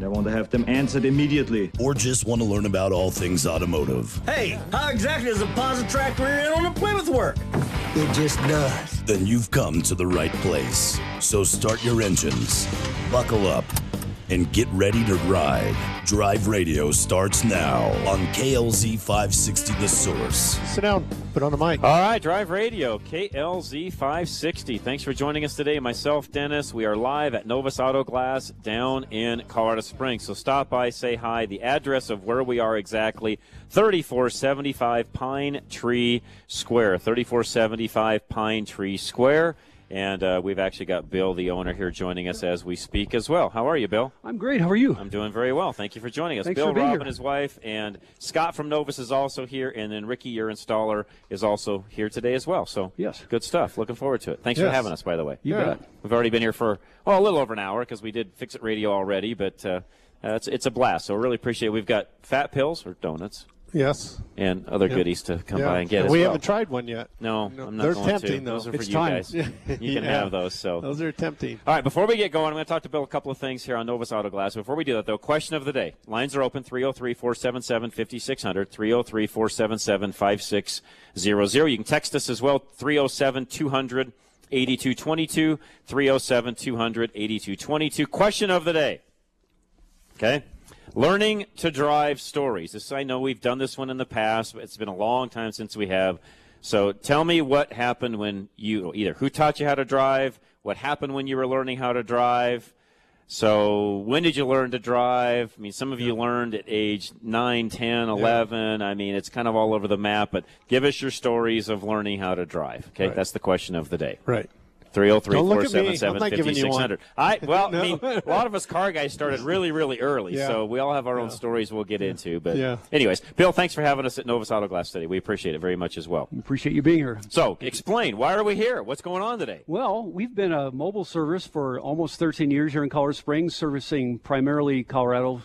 I want to have them answered immediately. Or just want to learn about all things automotive. Hey, how exactly does a positrack rear end on a Plymouth work? It just does. Then you've come to the right place. So start your engines, buckle up, and get ready to ride. Drive Radio starts now on KLZ 560 The Source. Sit down. Put on the mic. All right, Drive Radio, KLZ 560. Thanks for joining us today. Myself, Dennis, we are live at Novus Auto Glass down in Colorado Springs. So stop by, say hi. The address of where we are exactly, 3475 Pine Tree Square. 3475 Pine Tree Square. And we've actually got Bill, the owner, here joining us as we speak as well. How are you, Bill? I'm great. How are you? I'm doing very well. Thank you for joining us. Thanks Bill, Rob, and his wife, and Scott from Novus is also here, and then Ricky, your installer, is also here today as well. So yes, good stuff. Looking forward to it. Thanks for having us, by the way. You bet. We've already been here for, well, a little over an hour because we did Fix It Radio already, but it's a blast. So really appreciate it. We've got fat pills or donuts. Yes. And other goodies to come by and get as well. We haven't tried one yet. No, I'm not going to. They're tempting, though. Those are for you guys. You can have those. So those are tempting. All right, before we get going, I'm going to talk to Bill a couple of things here on Novus Auto Glass. Before we do that, though, question of the day. Lines are open, 303-477-5600, 303-477-5600. You can text us as well, 307-200-8222, 307-200-8222. Question of the day. Okay. Learning to drive stories. This, I know we've done this one in the past, but it's been a long time since we have. So tell me what happened when you, either who taught you how to drive, what happened when you were learning how to drive. So when did you learn to drive? I mean, some of you learned at age 9, 10, 11. I mean, it's kind of all over the map, but give us your stories of learning how to drive. Okay, that's the question of the day. Right. 303-477-5600. Well, no. I mean, a lot of us car guys started really, really early, so we all have our own stories we'll get into. But anyways, Bill, thanks for having us at Novus Auto Glass today. We appreciate it very much as well. We appreciate you being here. So explain, why are we here? What's going on today? Well, we've been a mobile service for almost 13 years here in Colorado Springs, servicing primarily Colorado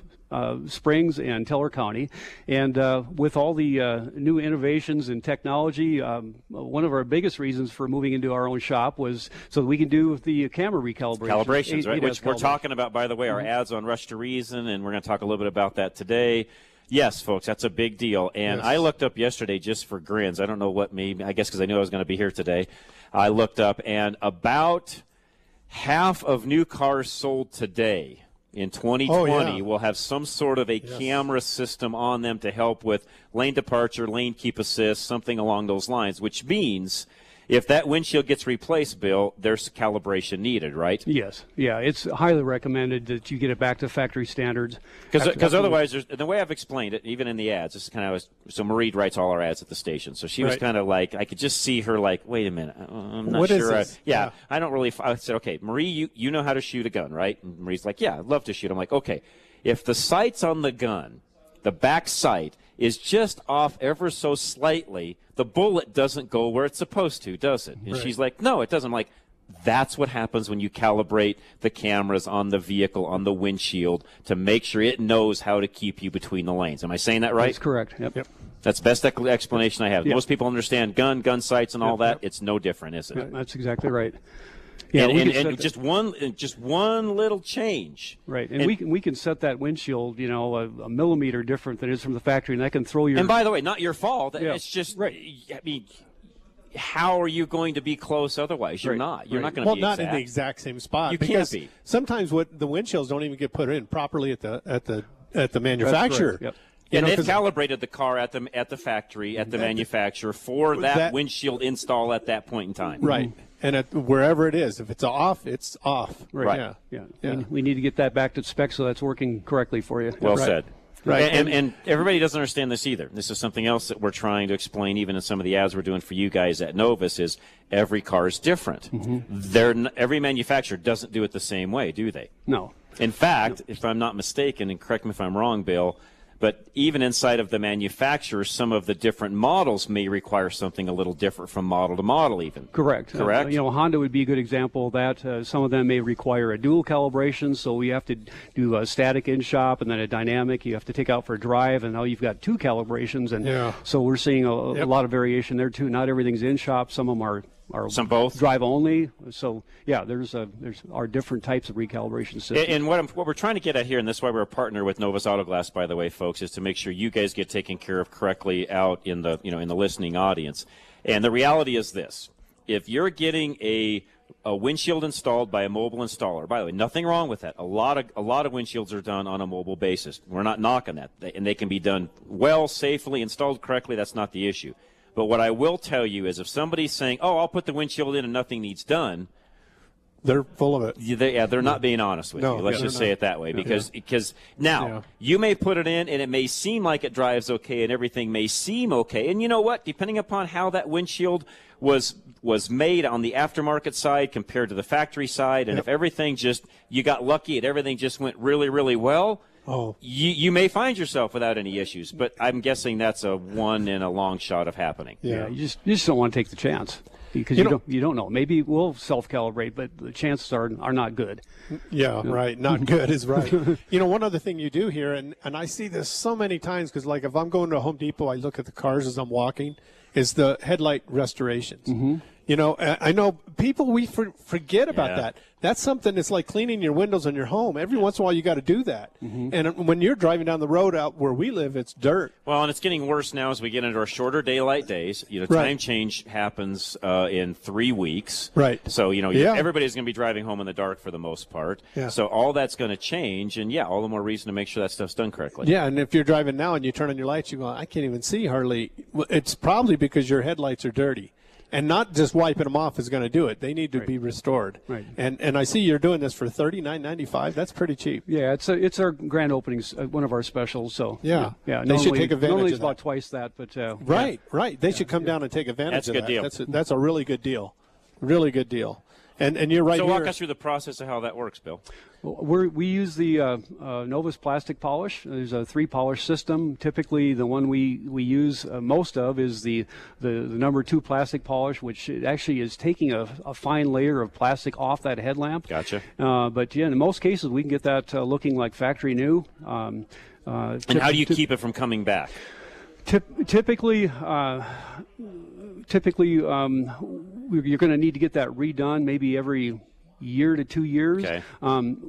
Springs and Teller County, and with all the new innovations in technology, one of our biggest reasons for moving into our own shop was so that we can do the camera calibrations, right? Which we're talking about, by the way, our ads on Rush to Reason, and we're going to talk a little bit about that today. Yes, folks, that's a big deal. And I looked up yesterday just for grins. I don't know what made me, I guess because I knew I was going to be here today. I looked up, and about half of new cars sold today in 2020, we'll have some sort of a camera system on them to help with lane departure, lane keep assist, something along those lines, which means if that windshield gets replaced, Bill, there's calibration needed, right? Yes. Yeah, it's highly recommended that you get it back to factory standards. Because otherwise, the way I've explained it, even in the ads, this is kind of so Marie writes all our ads at the station. So she was kind of like, I could just see her like, wait a minute, I'm not sure. I don't really. I said, okay, Marie, you know how to shoot a gun, right? And Marie's like, yeah, I'd love to shoot. I'm like, okay, if the sight's on the gun, the back sight is just off ever so slightly, the bullet doesn't go where it's supposed to, does it? And she's like, no, it doesn't. I'm like, that's what happens when you calibrate the cameras on the vehicle, on the windshield, to make sure it knows how to keep you between the lanes. Am I saying that right? That's correct. Yep. That's the best explanation I have. Yep. Most people understand gun sights and all that. It's no different, is it? Yep. That's exactly right. Yeah, and just one little change. Right, and we can set that windshield, you know, a millimeter different than it is from the factory, and that can throw your. And by the way, not your fault. Yeah. It's just. Right. I mean, how are you going to be close otherwise? You're not. You're not going to be exact. Well, not in the exact same spot. You can't be. Sometimes what the windshields don't even get put in properly at the manufacturer. Yep. And they've calibrated the car at the factory, at the manufacturer for that windshield install at that point in time. Right. Mm-hmm. And wherever it is, if it's off, it's off. Right. Yeah. And we need to get that back to spec so that's working correctly for you. Well said. Right. And everybody doesn't understand this either. This is something else that we're trying to explain, even in some of the ads we're doing for you guys at Novus, is every car is different. Mm-hmm. Every manufacturer doesn't do it the same way, do they? No. In fact, if I'm not mistaken, and correct me if I'm wrong, Bill, But even inside of the manufacturer, some of the different models may require something a little different from model to model even. Correct. Correct. You know, Honda would be a good example of that. Some of them may require a dual calibration, so you have to do a static in shop and then a dynamic. You have to take out for a drive, and now you've got two calibrations. And so we're seeing a lot of variation there, too. Not everything's in shop. Some of them are some both drive only. So yeah, there are different types of recalibration systems. And what we're trying to get at here, and that's why we're a partner with Novus Auto Glass, by the way, folks, is to make sure you guys get taken care of correctly out in the in the listening audience. And the reality is this: if you're getting a windshield installed by a mobile installer, by the way, nothing wrong with that. A lot of windshields are done on a mobile basis. We're not knocking that, and they can be done well, safely, installed correctly. That's not the issue. But what I will tell you is if somebody's saying, oh, I'll put the windshield in and nothing needs done, they're full of it. They're not being honest with you. Let's just say it that way. Because now you may put it in and it may seem like it drives okay and everything may seem okay. And you know what? Depending upon how that windshield was made on the aftermarket side compared to the factory side, and if everything just, you got lucky and everything just went really, really well, you may find yourself without any issues, but I'm guessing that's a one in a long shot of happening. Yeah, you just don't want to take the chance because you don't know. Maybe we'll self-calibrate, but the chances are not good. Yeah, right. Not good is right. One other thing you do here, and I see this so many times because, like, if I'm going to Home Depot, I look at the cars as I'm walking, is the headlight restorations. Mm-hmm. I know people, we forget about that. That's something that's like cleaning your windows in your home. Every once in a while, you got to do that. Mm-hmm. And when you're driving down the road out where we live, it's dirt. Well, and it's getting worse now as we get into our shorter daylight days. Time change happens in 3 weeks. Right. So, everybody's going to be driving home in the dark for the most part. Yeah. So all that's going to change, and, all the more reason to make sure that stuff's done correctly. Yeah, and if you're driving now and you turn on your lights, you go, I can't even see hardly. Well, it's probably because your headlights are dirty. And not just wiping them off is going to do it. They need to be restored. Right. And I see you're doing this for $39.95. That's pretty cheap. Yeah, it's our grand openings, one of our specials. So yeah. They should take advantage. Normally it's about twice that, but They should come down and take advantage of that. That's a good deal. That's a really good deal. Really good deal. And you're right. So walk us through the process of how that works, Bill. We use the Novus plastic polish. There's a three-polish system. Typically, the one we use most of is the number 2 plastic polish, which actually is taking a fine layer of plastic off that headlamp. Gotcha. But in most cases, we can get that looking like factory new. And how do you keep it from coming back? Typically, you're going to need to get that redone maybe every year to 2 years. Okay.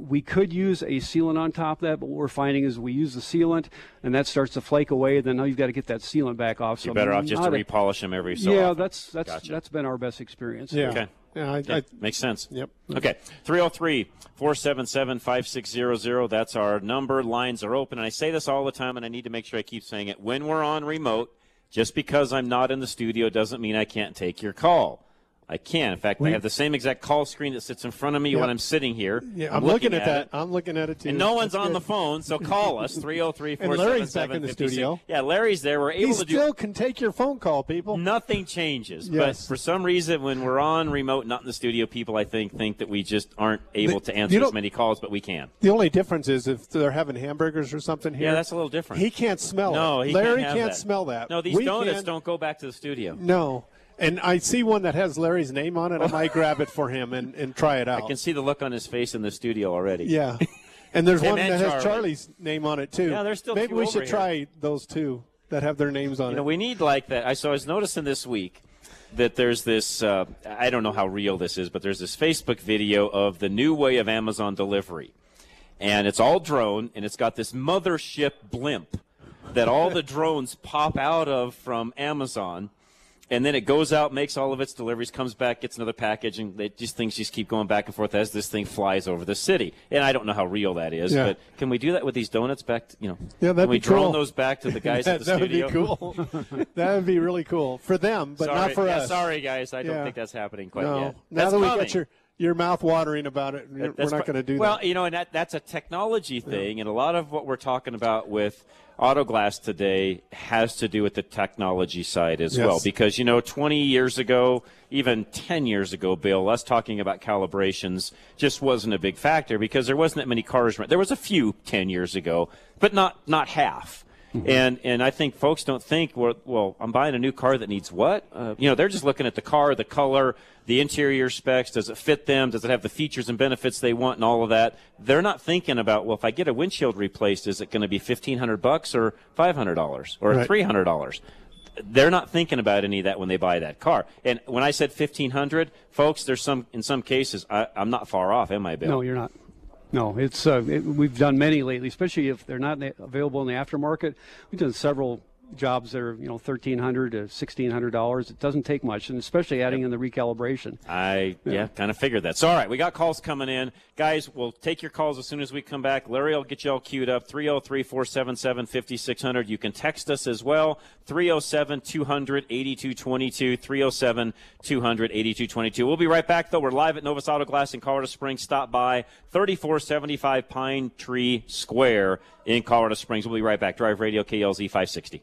We could use a sealant on top of that, but what we're finding is we use the sealant, and that starts to flake away. Then now you've got to get that sealant back off. So you're better off just to repolish them every so often. Yeah, that's been our best experience. Yeah. Okay. Yeah, I makes sense. Yep. Okay. 303-477-5600. That's our number. Lines are open. And I say this all the time, and I need to make sure I keep saying it. When we're on remote, just because I'm not in the studio doesn't mean I can't take your call. I can. In fact, I have the same exact call screen that sits in front of me when I'm sitting here. Yeah, I'm looking at that. I'm looking at it, too. And no one's on the phone, so call us, 303-477-5600. And Larry's back in the studio. Yeah, Larry's there. We're able to do... He still can take your phone call, people. Nothing changes. Yes. But for some reason, when we're on remote, not in the studio, people, I think that we just aren't able to answer as many calls, but we can. The only difference is if they're having hamburgers or something here... Yeah, that's a little different. He can't smell it. No, Larry can't smell that. No, these donuts don't go back to the studio. No. And I see one that has Larry's name on it. I might grab it for him and try it out. I can see the look on his face in the studio already. Yeah. And there's one that has Charlie's name on it, too. Yeah, there's still maybe we should try those two that have their names on it. We need like that. So I was noticing this week that there's this, I don't know how real this is, but there's this Facebook video of the new way of Amazon delivery. And it's all drone, and it's got this mothership blimp that all the drones pop out of from Amazon. And then it goes out, makes all of its deliveries, comes back, gets another package, and things just keep going back and forth as this thing flies over the city. And I don't know how real that is, but can we do that with these donuts back? Can we drone those back to the guys at the studio? That would be cool. That would be really cool for them, but not for us. Sorry, guys, I don't think that's happening quite yet. Now that we got your mouth watering about it, we're not going to do that. Well, and that's a technology thing, and a lot of what we're talking about with Auto Glass today has to do with the technology side as well, because 20 years ago, even 10 years ago, Bill, us talking about calibrations just wasn't a big factor because there wasn't that many cars. There was a few 10 years ago, but not half. Mm-hmm. And I think folks don't think, well, I'm buying a new car that needs what? You know, they're just looking at the car, the color, the interior specs. Does it fit them? Does it have the features and benefits they want and all of that? They're not thinking about, well, if I get a windshield replaced, is it going to be $1,500 or $500 or right. $300? They're not thinking about any of that when they buy that car. And when I said 1,500, folks, there's some in some cases. I'm not far off, am I, Bill? No, you're not. No, it's we've done many lately, especially if they're not available in the aftermarket. We've done several jobs that are, you know, $1,300 to $1,600. It doesn't take much, and especially adding in the recalibration. I kind of figured that. So, all right, we got calls coming in. Guys, we'll take your calls as soon as we come back. Larry will get you all queued up, 303-477-5600. You can text us as well, 307-200-8222, 307-200-8222. We'll be right back, though. We're live at Novus Auto Glass in Colorado Springs. Stop by 3475 Pine Tree Square in Colorado Springs. We'll be right back. Drive Radio KLZ 560.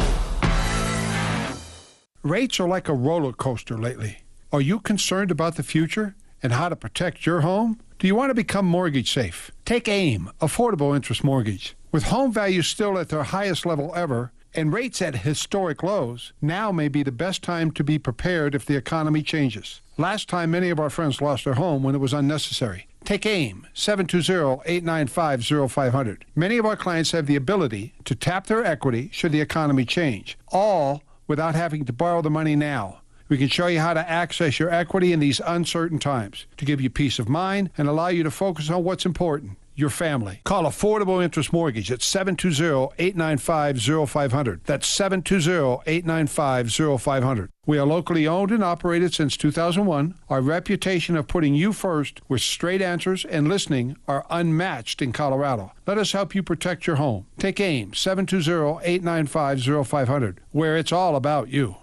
Rates are like a roller coaster lately. Are you concerned about the future and how to protect your home? Do you want to become mortgage safe? Take AIM, Affordable Interest Mortgage. With home values still at their highest level ever and rates at historic lows, now may be the best time to be prepared if the economy changes. Last time, many of our friends lost their home when it was unnecessary. Take AIM, 720-895-0500. Many of our clients have the ability to tap their equity should the economy change. All without having to borrow the money now. We can show you how to access your equity in these uncertain times to give you peace of mind and allow you to focus on what's important, your family. Call Affordable Interest Mortgage at 720-895-0500. That's 720-895-0500. We are locally owned and operated since 2001. Our reputation of putting you first with straight answers and listening are unmatched in Colorado. Let us help you protect your home. Take AIM, 720-895-0500, where it's all about you.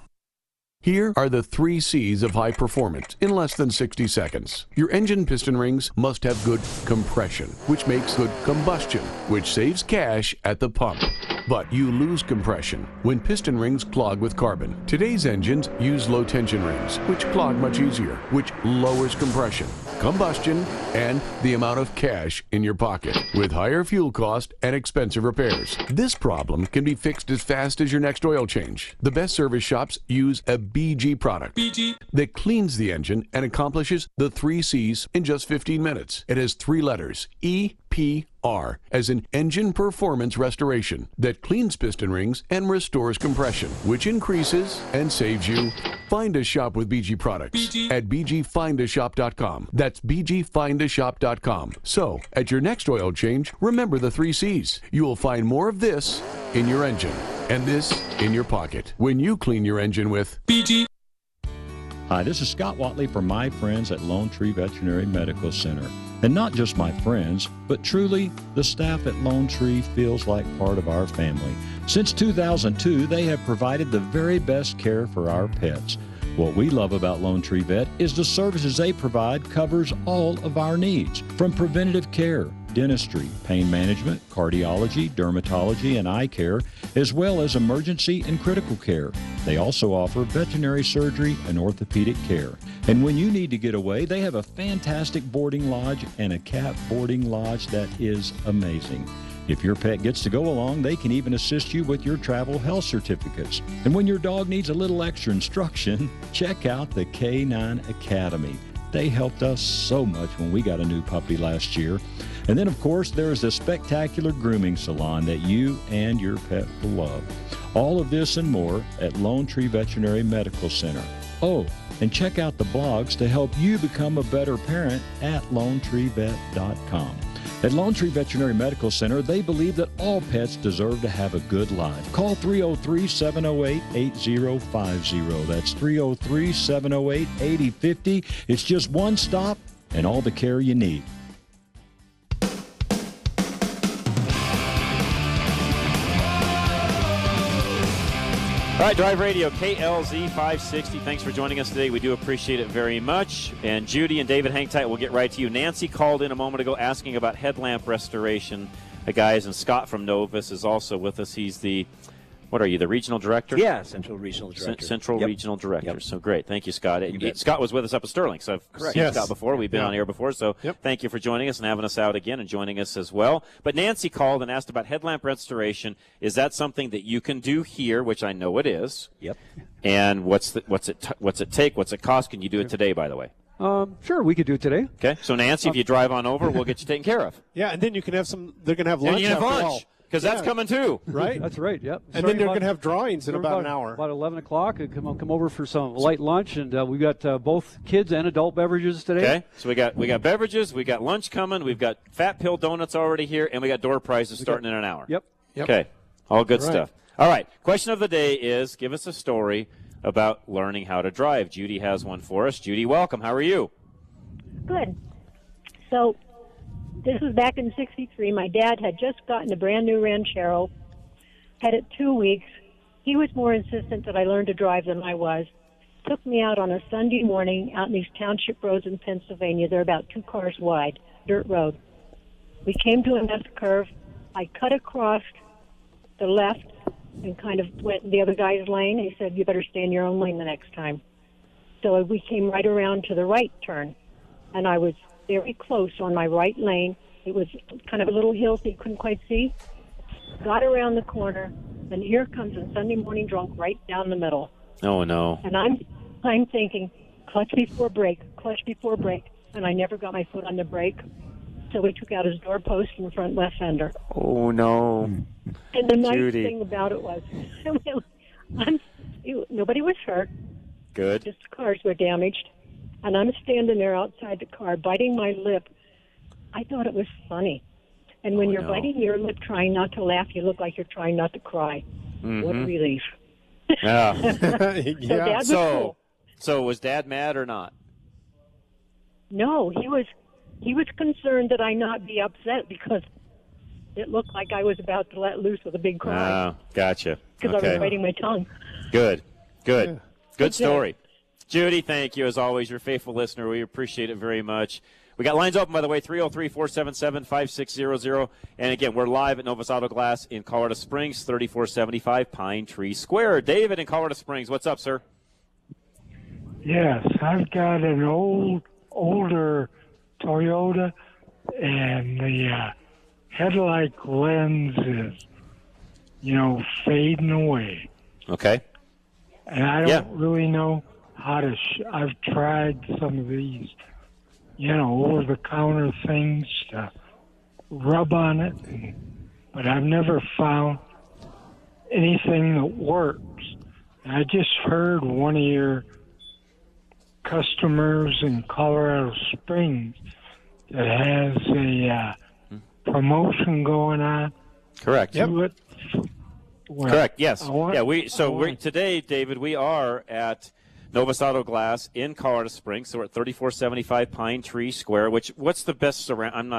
Here are the 3 C's of high performance in less than 60 seconds. Your engine piston rings must have good compression, which makes good combustion, which saves cash at the pump. But you lose compression when piston rings clog with carbon. Today's engines use low tension rings, which clog much easier, which lowers compression, combustion, and the amount of cash in your pocket with higher fuel cost and expensive repairs. This problem can be fixed as fast as your next oil change. The best service shops use a BG product that cleans the engine and accomplishes the 3 C's in just 15 minutes. It has 3 letters, EPR, as in engine performance restoration, that cleans piston rings and restores compression, which increases and saves you. Find a shop with BG products at bgfindashop.com. That's bgfindashop.com. So, at your next oil change, remember the 3 C's. You will find more of this in your engine and this in your pocket when you clean your engine with BG. Hi, this is Scott Watley from my friends at Lone Tree Veterinary Medical Center. And not just my friends, but truly, the staff at Lone Tree feels like part of our family. Since 2002, they have provided the very best care for our pets. What we love about Lone Tree Vet is the services they provide covers all of our needs, from preventative care, dentistry, pain management, cardiology, dermatology, and eye care, as well as emergency and critical care. They also offer veterinary surgery and orthopedic care. And when you need to get away, they have a fantastic boarding lodge and a cat boarding lodge that is amazing. If your pet gets to go along, they can even assist you with your travel health certificates. And when your dog needs a little extra instruction, check out the K9 Academy. They helped us so much when we got a new puppy last year. And then, of course, there is the spectacular grooming salon that you and your pet will love. All of this and more at Lone Tree Veterinary Medical Center. Oh, and check out the blogs to help you become a better parent at LoneTreeVet.com. At Lone Tree Veterinary Medical Center, they believe that all pets deserve to have a good life. Call 303-708-8050. That's 303-708-8050. It's just one stop and all the care you need. All right, Drive Radio, KLZ 560. Thanks for joining us today. We do appreciate it very much. And Judy and David, hang tight. We'll get right to you. Nancy called in a moment ago asking about headlamp restoration, guys. And Scott from Novus is also with us. He's the, what are you, the regional director? Yeah, Central Regional Director. Central Regional Director. Yep. So great. Thank you, Scott. Scott was with us up at Sterling, so I've seen Scott before. We've been on air before, so thank you for joining us and having us out again and joining us as well. But Nancy called and asked about headlamp restoration. Is that something that you can do here, which I know it is? Yep. And what's it take? What's it cost? Can you do it today, by the way? Sure, we could do it today. Okay. So, Nancy, if you drive on over, we'll get you taken care of. Yeah, and then you can have some – they're going to have lunch after all. Because that's coming too, right? That's right. Yep. And then they're going to have drawings in about an hour. About 11 o'clock, and come over for some light lunch, and we've got both kids and adult beverages today. Okay. So we got beverages, we got lunch coming, we've got Fat Pill donuts already here, and we got door prizes starting in an hour. Yep. Okay. All good stuff. All right. Question of the day is: give us a story about learning how to drive. Judy has one for us. Judy, welcome. How are you? Good. So, this was back in '63. My dad had just gotten a brand new Ranchero, had it 2 weeks. He was more insistent that I learn to drive than I was. Took me out on a Sunday morning out in these township roads in Pennsylvania. They're about 2 cars wide, dirt road. We came to an S curve. I cut across the left and kind of went in the other guy's lane. He said, "You better stay in your own lane the next time." So we came right around to the right turn, and I was very close on my right lane. It was kind of a little hill, so you couldn't quite see. Got around the corner, and here comes a Sunday morning drunk right down the middle. Oh, no. And I'm thinking, clutch before brake, and I never got my foot on the brake. So we took out his doorpost and front left fender. Oh, no. And the nice thing about it was, nobody was hurt. Good. Just the cars were damaged. And I'm standing there outside the car, biting my lip. I thought it was funny. And when you're biting your lip, trying not to laugh, you look like you're trying not to cry. Mm-hmm. What a relief. Yeah. So was Dad mad or not? No, he was concerned that I not be upset because it looked like I was about to let loose with a big cry. Oh, gotcha. Because I was biting my tongue. Good. Yeah. Good story. Judy, thank you, as always, your faithful listener. We appreciate it very much. We got lines open, by the way, 303-477-5600. And, again, we're live at Novus Auto Glass in Colorado Springs, 3475 Pine Tree Square. David in Colorado Springs, what's up, sir? Yes, I've got an older Toyota, and the headlight lens is, fading away. Okay. And I don't really know how to I've tried some of these, over-the-counter things to rub on it, but I've never found anything that works. And I just heard one of your customers in Colorado Springs that has a promotion going on. Correct. Yep. Correct, yes. Today, David, we are at Novus Auto Glass in Colorado Springs. So we're at 3475 Pine Tree Square. What's the best surround?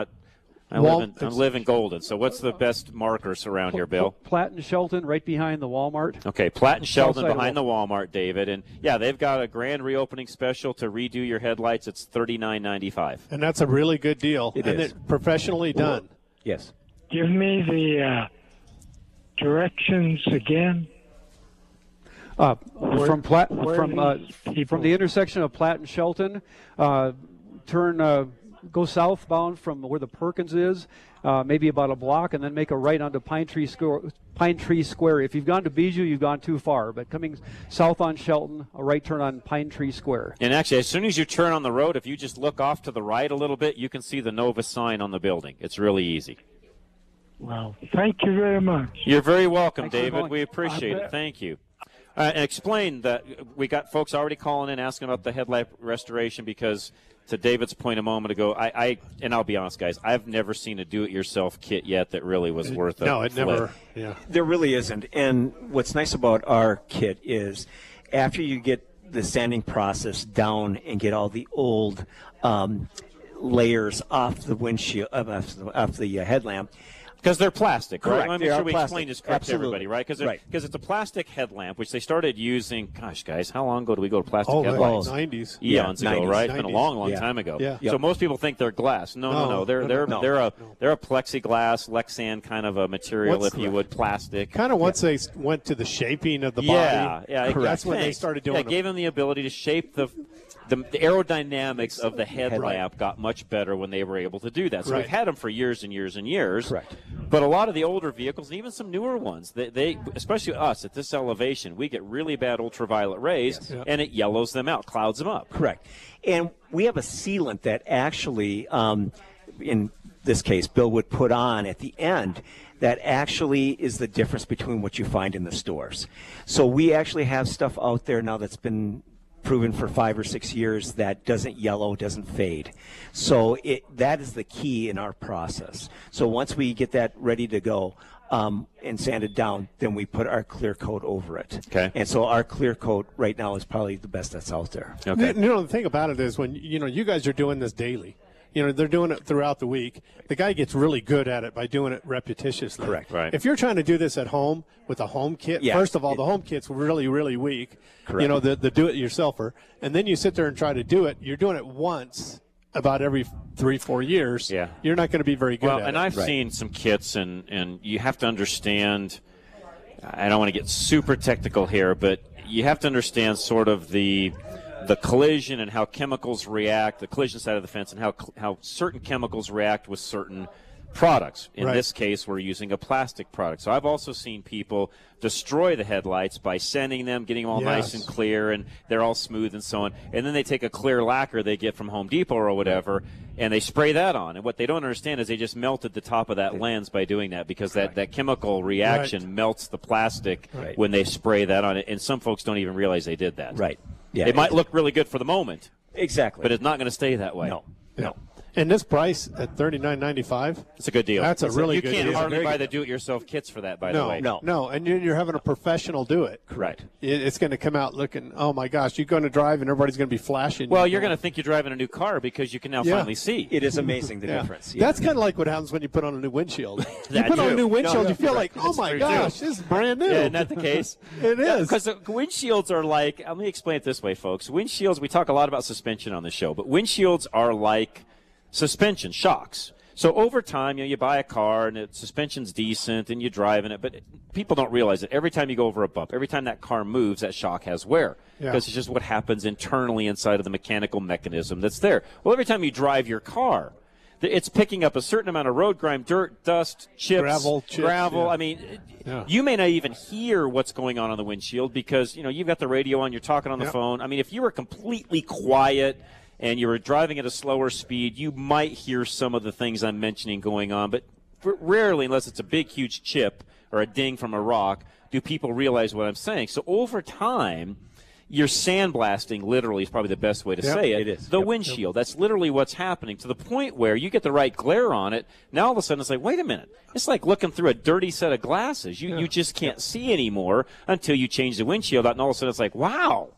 I live in Golden. So what's the best markers around here, Bill? Platt and Shelton, right behind the Walmart. Okay, Platt and Shelton behind the Walmart, David. And they've got a grand reopening special to redo your headlights. It's $39.95, and that's a really good deal. It is professionally done. Yes. Give me the directions again. From the intersection of Platt and Shelton, go southbound from where the Perkins is, maybe about a block, and then make a right onto Pine Tree Square. If you've gone to Bijou, you've gone too far. But coming south on Shelton, a right turn on Pine Tree Square. And actually, as soon as you turn on the road, if you just look off to the right a little bit, you can see the Novus sign on the building. It's really easy. Well, thank you very much. You're very welcome, David. We appreciate it. Thank you. And explain that we got folks already calling in asking about the headlight restoration because, to David's point a moment ago, and I'll be honest, guys, I've never seen a do-it-yourself kit yet that really was worth it. No, it never. Yeah. There really isn't. And what's nice about our kit is after you get the sanding process down and get all the old layers off the windshield, off the headlamp, Because they're plastic, right? Correct. I want to make sure we explain this correct to everybody, right? Because it's a plastic headlamp, which they started using, gosh, guys, how long ago did we go to plastic headlamps? Oh, right. 90s. Eons ago, right? It's been a long, long time ago. Yeah. Yep. So most people think they're glass. No. They're a plexiglass, Lexan kind of a material, plastic. Kind of once they went to the shaping of the body. Yeah, that's when they started doing it. Gave them the ability to shape the aerodynamics of the headlamp got much better when they were able to do that. So we've had them for years and years and years. Correct. But a lot of the older vehicles, and even some newer ones, they especially us at this elevation, we get really bad ultraviolet rays, and it yellows them out, clouds them up. Correct. And we have a sealant that actually, in this case, Bill would put on at the end that actually is the difference between what you find in the stores. So we actually have stuff out there now that's been proven for 5 or 6 years that doesn't yellow, doesn't fade. So that is the key in our process. So once we get that ready to go and sanded down, then we put our clear coat over it. Okay. And so our clear coat right now is probably the best that's out there. Okay. You know, the thing about it is when, you know, you guys are doing this daily. You know, they're doing it throughout the week. The guy gets really good at it by doing it repetitiously. Correct. Right. If you're trying to do this at home with a home kit, first of all, the home kit's really, really weak. Correct. You know, the do-it-yourselfer. And then you sit there and try to do it. You're doing it once about every 3-4 years. Yeah. You're not going to be very good at it. Well, and I've seen some kits, and you have to understand, I don't want to get super technical here, but you have to understand sort of the collision and how chemicals react, the collision side of the fence, and how certain chemicals react with certain products. In this case, we're using a plastic product. So I've also seen people destroy the headlights by sanding them, getting them all nice and clear, and they're all smooth and so on. And then they take a clear lacquer they get from Home Depot or whatever, and they spray that on. And what they don't understand is they just melted the top of that lens by doing that, because that chemical reaction melts the plastic when they spray that on it. And some folks don't even realize they did that. Right. Yeah, it might look really good for the moment. Exactly. But it's not going to stay that way. No. And this price at $39.95? It's a good deal. That's a really good deal. You can't hardly buy the do-it-yourself kits for that, by the way. No, and you're having a professional do it. Correct. It's going to come out looking, oh, my gosh, you're going to drive and everybody's going to be flashing. Well, you're going to think you're driving a new car because you can now finally see. It is amazing, the difference. Yeah. That's kind of like what happens when you put on a new windshield. You put on a new windshield, you feel like, oh, my gosh, this is brand new. Yeah, isn't that the case? It is. Because windshields are like, let me explain it this way, folks. Windshields, we talk a lot about suspension on the show, but windshields are like suspension shocks. So over time, you buy a car and the suspension's decent and you drive in it, but people don't realize that every time you go over a bump, every time that car moves, that shock has wear. Because it's just what happens internally inside of the mechanical mechanism that's there. Well, every time you drive your car, it's picking up a certain amount of road grime, dirt, dust, chips, gravel. Yeah. I mean, you may not even hear what's going on the windshield because, you know, you've got the radio on, you're talking on the phone. I mean, if you were completely quiet and you were driving at a slower speed, you might hear some of the things I'm mentioning going on, but rarely, unless it's a big, huge chip or a ding from a rock, do people realize what I'm saying. So over time, you're sandblasting, literally, is probably the best way to say it. It is. The windshield. That's literally what's happening, to the point where you get the right glare on it. Now all of a sudden it's like, wait a minute. It's like looking through a dirty set of glasses. You just can't see anymore until you change the windshield out, and all of a sudden it's like, wow.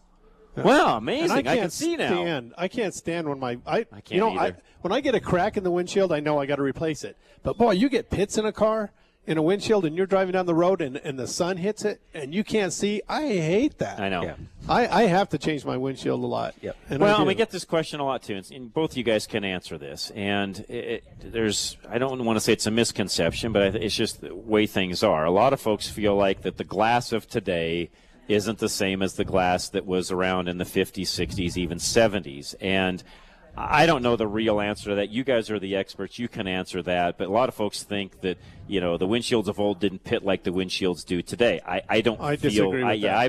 Wow, amazing. I can see now. I can't stand when my I can't, you know, when I get a crack in the windshield, I know I got to replace it. But, boy, you get pits in a car, in a windshield, and you're driving down the road and the sun hits it and you can't see. I hate that. I know. Yeah. I have to change my windshield a lot. Yep. And we get this question a lot, too, and both of you guys can answer this. And I don't want to say it's a misconception, but it's just the way things are. A lot of folks feel like that the glass of today isn't the same as the glass that was around in the 50s, 60s, even 70s. And I don't know the real answer to that. You guys are the experts. You can answer that. But a lot of folks think that, you know, the windshields of old didn't pit like the windshields do today. I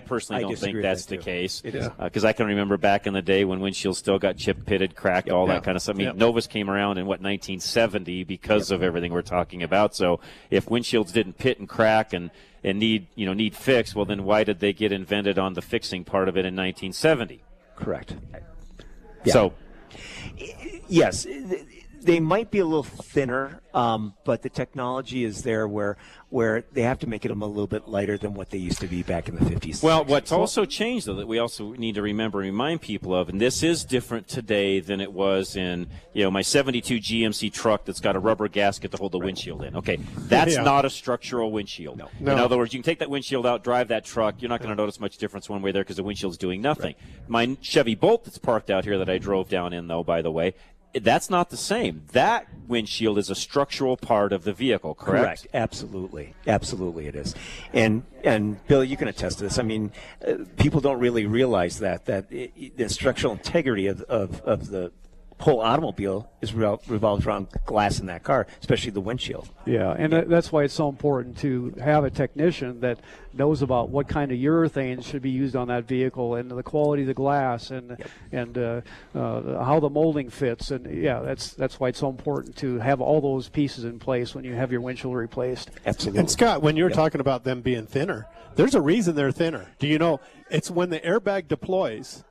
personally don't think that's the case. Because I can remember back in the day when windshields still got chipped, pitted, cracked, all that kind of stuff. I mean, Novus came around in, what, 1970 because of everything we're talking about. So if windshields didn't pit and crack and need fixed, well, then why did they get invented on the fixing part of it in 1970? Correct. Yeah. So, yes, They might be a little thinner, but the technology is there where they have to make it a little bit lighter than what they used to be back in the 50s. Well, what's also changed, though, that we also need to remember and remind people of, and this is different today than it was in, you know, my 72 GMC truck that's got a rubber gasket to hold the windshield in. Okay, that's not a structural windshield. No. In other words, you can take that windshield out, drive that truck. You're not going to notice much difference one way there because the windshield's doing nothing. Right. My Chevy Bolt that's parked out here that I drove down in, though, by the way, that's not the same. That windshield is a structural part of the vehicle, correct? Correct. Absolutely. Absolutely it is. And Bill, you can attest to this. I mean, people don't really realize that the structural integrity of the whole automobile is revolves around glass in that car, especially the windshield. Yeah, and that's why it's so important to have a technician that knows about what kind of urethane should be used on that vehicle and the quality of the glass and how the molding fits. And yeah, that's why it's so important to have all those pieces in place when you have your windshield replaced. Absolutely. And Scott, when you're talking about them being thinner, there's a reason they're thinner. Do you know? It's when the airbag deploys.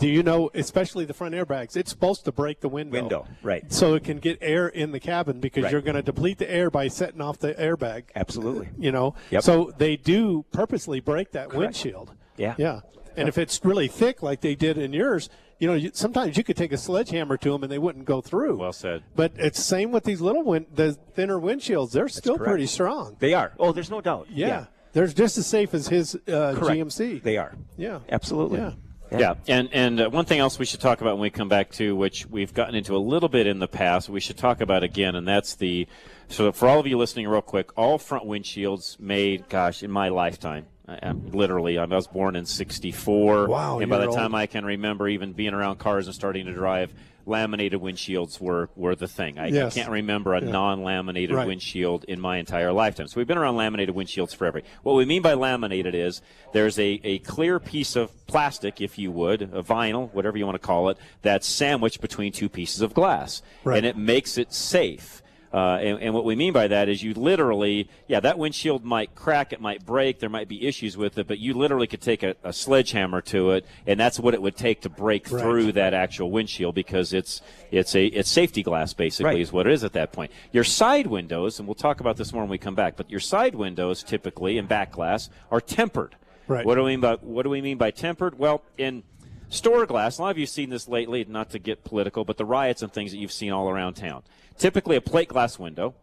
Do you know, especially the front airbags, it's supposed to break the window. Right. So it can get air in the cabin because you're going to deplete the air by setting off the airbag. Absolutely. You know, so they do purposely break that windshield. Yeah. Yeah. And if it's really thick like they did in yours, you know, sometimes you could take a sledgehammer to them and they wouldn't go through. Well said. But it's the same with these little the thinner windshields. They're still pretty strong. They are. Oh, there's no doubt. Yeah. They're just as safe as his GMC. They are. Yeah. Absolutely. Yeah. Yeah, and one thing else we should talk about when we come back to, which we've gotten into a little bit in the past, we should talk about again, and that's the, so for all of you listening real quick, all front windshields made, gosh, in my lifetime, I was born in 64, wow, and by the time I can remember even being around cars and starting to drive, laminated windshields were the thing. I can't remember a non-laminated windshield in my entire lifetime. So we've been around laminated windshields forever. What we mean by laminated is there's a clear piece of plastic, if you would, a vinyl, whatever you want to call it, that's sandwiched between two pieces of glass. Right. And it makes it safe. And what we mean by that is you literally, that windshield might crack, it might break, there might be issues with it, but you literally could take a sledgehammer to it, and that's what it would take to break through that actual windshield because it's safety glass, basically, is what it is at that point. Your side windows, and we'll talk about this more when we come back, but your side windows typically, and back glass, are tempered. Right. What do we mean by tempered? Well, in store glass, a lot of you have seen this lately, not to get political, but the riots and things that you've seen all around town. Typically, a plate glass window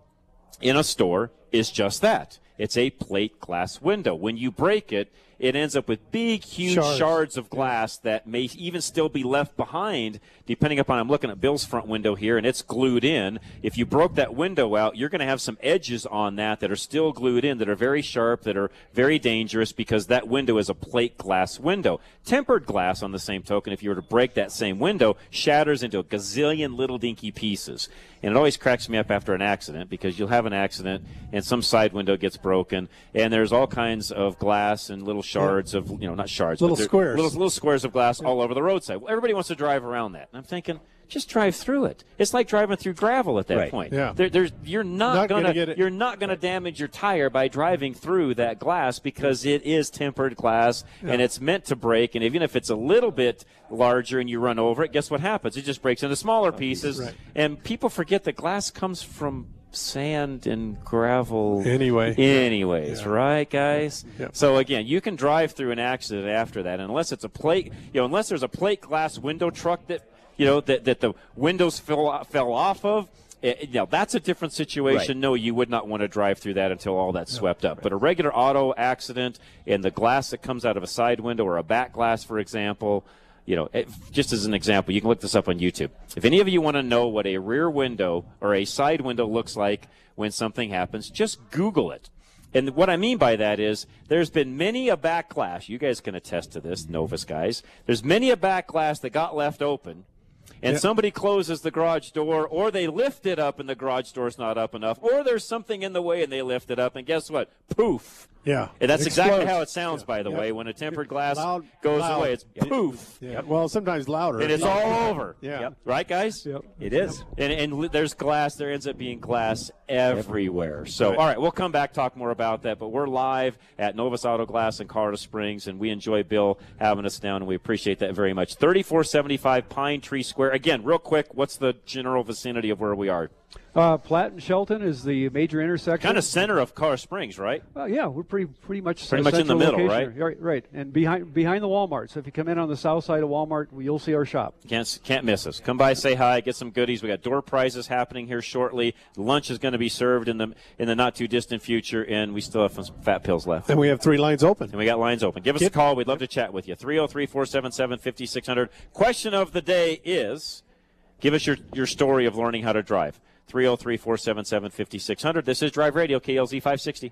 in a store is just that. It's a plate glass window. When you break it, it ends up with big, huge shards of glass that may even still be left behind, depending upon, I'm looking at Bill's front window here, and it's glued in. If you broke that window out, you're going to have some edges on that are still glued in, that are very sharp, that are very dangerous, because that window is a plate glass window. Tempered glass, on the same token, if you were to break that same window, shatters into a gazillion little dinky pieces. And it always cracks me up after an accident, because you'll have an accident, and some side window gets broken, and there's all kinds of glass and little shards of, you know, not shards, little squares, little squares of glass all over the roadside. Well, everybody wants to drive around that, and I'm thinking, just drive through it. It's like driving through gravel at that point. Yeah. You're not gonna damage your tire by driving through that glass because it is tempered glass and it's meant to break. And even if it's a little bit larger and you run over it, guess what happens? It just breaks into smaller pieces. Right. And people forget that glass comes from sand and gravel anyways right, guys? So again, you can drive through an accident after that, unless it's a plate, you know, unless there's a plate glass window truck that, you know, that the windows fell off of. Now, that's a different situation. Right. No, you would not want to drive through that until all that's swept up. Right. But a regular auto accident and the glass that comes out of a side window or a back glass, for example, you know, just as an example, you can look this up on YouTube. If any of you want to know what a rear window or a side window looks like when something happens, just Google it. And what I mean by that is there's been many a backlash. You guys can attest to this, Novus guys. There's many a backlash that got left open, and somebody closes the garage door, or they lift it up and the garage door's not up enough, or there's something in the way and they lift it up, and guess what? Poof. Yeah. And that's exactly how it sounds, by the way. When a tempered glass goes away, it's poof. Yeah. Well, sometimes louder. And it's all over. Yeah. Yep. Right, guys? Yep. It is. Yep. And there's glass. There ends up being glass everywhere. So, all right, we'll come back, talk more about that. But we're live at Novus Auto Glass in Colorado Springs, and we enjoy Bill having us down, and we appreciate that very much. 3475 Pine Tree Square. Again, real quick, what's the general vicinity of where we are? Platt and Shelton is the major intersection. Kind of center of Colorado Springs, right? Yeah, we're pretty much in the middle, right? Right, and behind the Walmart. So if you come in on the south side of Walmart, you'll see our shop. Can't miss us. Come by, say hi, get some goodies. We got door prizes happening here shortly. Lunch is going to be served in the not too distant future, and we still have some fat pills left. And we have three lines open. And we got lines open. Give us a call. We'd love to chat with you. 303-477-5600. Question of the day is, give us your story of learning how to drive. 303-477-5600. This is Drive Radio, KLZ 560.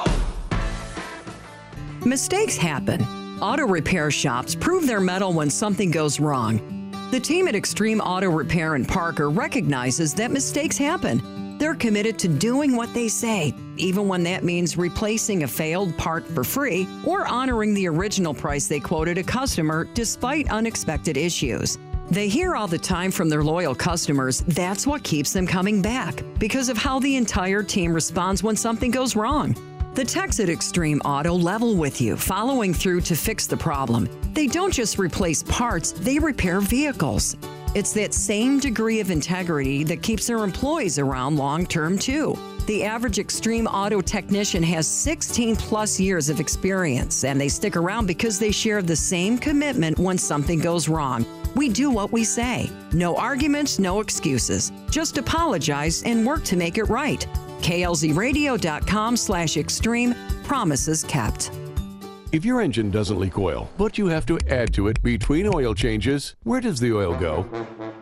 Mistakes happen. Auto repair shops prove their mettle when something goes wrong. The team at Extreme Auto Repair in Parker recognizes that mistakes happen. They're committed to doing what they say, even when that means replacing a failed part for free or honoring the original price they quoted a customer despite unexpected issues. They hear all the time from their loyal customers that's what keeps them coming back because of how the entire team responds when something goes wrong. The techs at Extreme Auto level with you, following through to fix the problem. They don't just replace parts, they repair vehicles. It's that same degree of integrity that keeps their employees around long-term, too. The average Extreme Auto technician has 16-plus years of experience, and they stick around because they share the same commitment when something goes wrong. We do what we say. No arguments, no excuses. Just apologize and work to make it right. KLZradio.com/extreme. Promises kept. If your engine doesn't leak oil, but you have to add to it between oil changes, where does the oil go?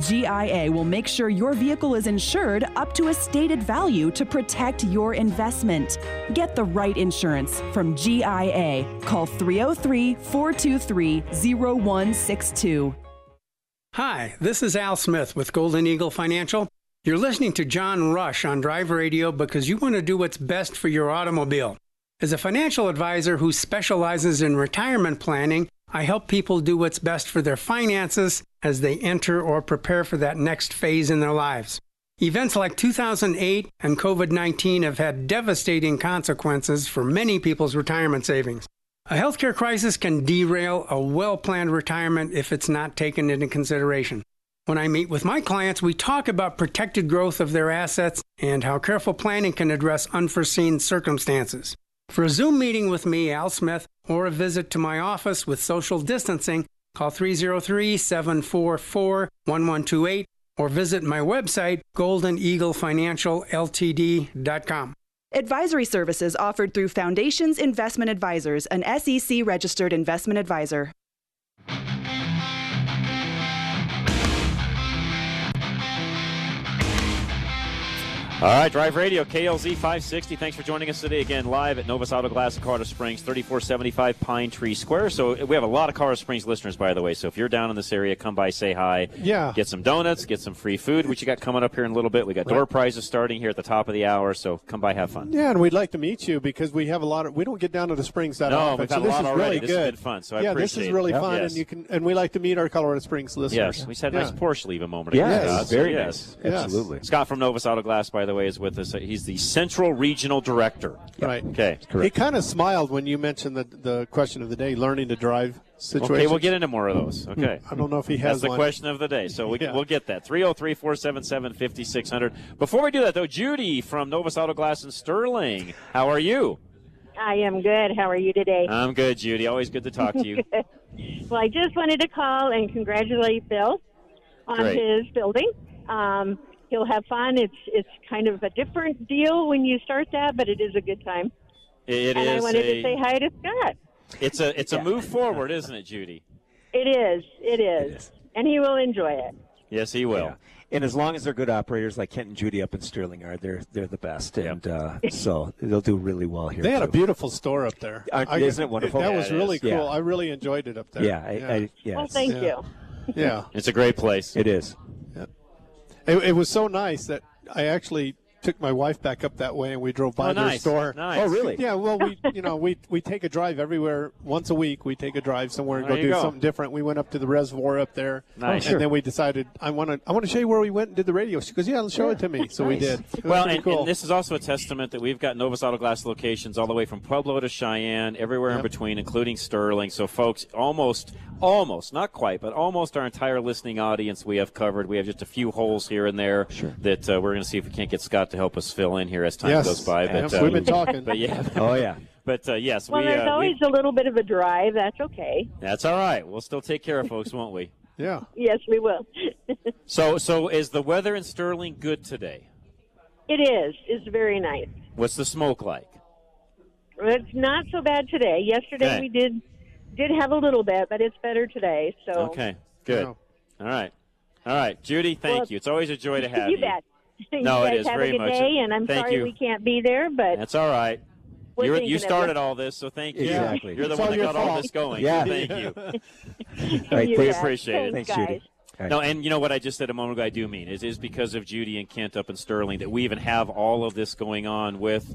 GIA will make sure your vehicle is insured up to a stated value to protect your investment. Get the right insurance from GIA. Call 303-423-0162. Hi, this is Al Smith with Golden Eagle Financial. You're listening to John Rush on Drive Radio because you want to do what's best for your automobile. As a financial advisor who specializes in retirement planning, I help people do what's best for their finances as they enter or prepare for that next phase in their lives. Events like 2008 and COVID-19 have had devastating consequences for many people's retirement savings. A healthcare crisis can derail a well-planned retirement if it's not taken into consideration. When I meet with my clients, we talk about protected growth of their assets and how careful planning can address unforeseen circumstances. For a Zoom meeting with me, Al Smith, or a visit to my office with social distancing, call 303-744-1128 or visit my website, goldeneaglefinancialltd.com. Advisory services offered through Foundations Investment Advisors, an SEC-registered investment advisor. All right, Drive Radio, KLZ 560. Thanks for joining us today again, live at Novus Auto Glass in Colorado Springs, 3475 Pine Tree Square. So we have a lot of Colorado Springs listeners, by the way. So if you're down in this area, come by, say hi. Yeah. Get some donuts, get some free food, which you got coming up here in a little bit. We got door prizes starting here at the top of the hour, so come by, have fun. Yeah, and we'd like to meet you because we have a lot of, we don't get down to the Springs that often. No, we've had a lot already. This has been fun, so I appreciate it. Yeah, this is really fun, and you can, and we like to meet our Colorado Springs listeners. Yes, we had a nice Porsche leave a moment ago. Yes, very nice. Absolutely. Scott from Novus Auto Glass, by the way, is with us. He's the Central Regional Director. Right. Okay. Correct. He kind of smiled when you mentioned the question of the day, learning to drive situation. Okay, we'll get into more of those. Okay. I don't know if he has That's the question of the day, so we'll get that. 303-477-5600. Before we do that, though, Judy from Novus Auto Glass in Sterling, how are you? I am good. How are you today? I'm good, Judy. Always good to talk to you. Well, I just wanted to call and congratulate Bill on his building. You'll have fun. It's kind of a different deal when you start that, but it is a good time. And I wanted to say hi to Scott. It's a move forward, isn't it, Judy? It is. And he will enjoy it. Yes, he will. Yeah. And as long as they're good operators like Kent and Judy up in Sterling are, they're the best. And so they'll do really well here. They had a beautiful store up there. Isn't it wonderful? That was really cool. Yeah. I really enjoyed it up there. Yeah. Well, thank you. Yeah. It's a great place. It is. It was so nice that I actually took my wife back up that way, and we drove by their store. Nice. Oh, really? Yeah. Well, we take a drive everywhere once a week. We take a drive somewhere and go do something different. We went up to the reservoir up there, nice. And then we decided I want to show you where we went and did the radio. She goes, "Yeah, show it to me." So we did. Well, and this is also a testament that we've got Novus Auto Glass locations all the way from Pueblo to Cheyenne, everywhere in between, including Sterling. So, folks, almost, not quite, but almost our entire listening audience we have covered. We have just a few holes here and there that we're going to see if we can't get Scott to help us fill in here as time goes by. But, we've been talking. But But yes, well, there's always a little bit of a drive. That's okay. That's all right. We'll still take care of folks, won't we? Yeah. Yes, we will. So is the weather in Sterling good today? It is. It's very nice. What's the smoke like? It's not so bad today. Yesterday we did have a little bit, but it's better today. So okay, good. Wow. All right, Judy. Thank you. It's always a joy to have you. You bet. No, it is very much. And I'm sorry we can't be there, but that's all right. You started all this, so thank you. Exactly. You're the one that got all this going. Yeah, thank you. All right, we appreciate it. Thanks, Judy. Right. No, and you know what I just said a moment ago, I do mean is because of Judy and Kent up in Sterling that we even have all of this going on with.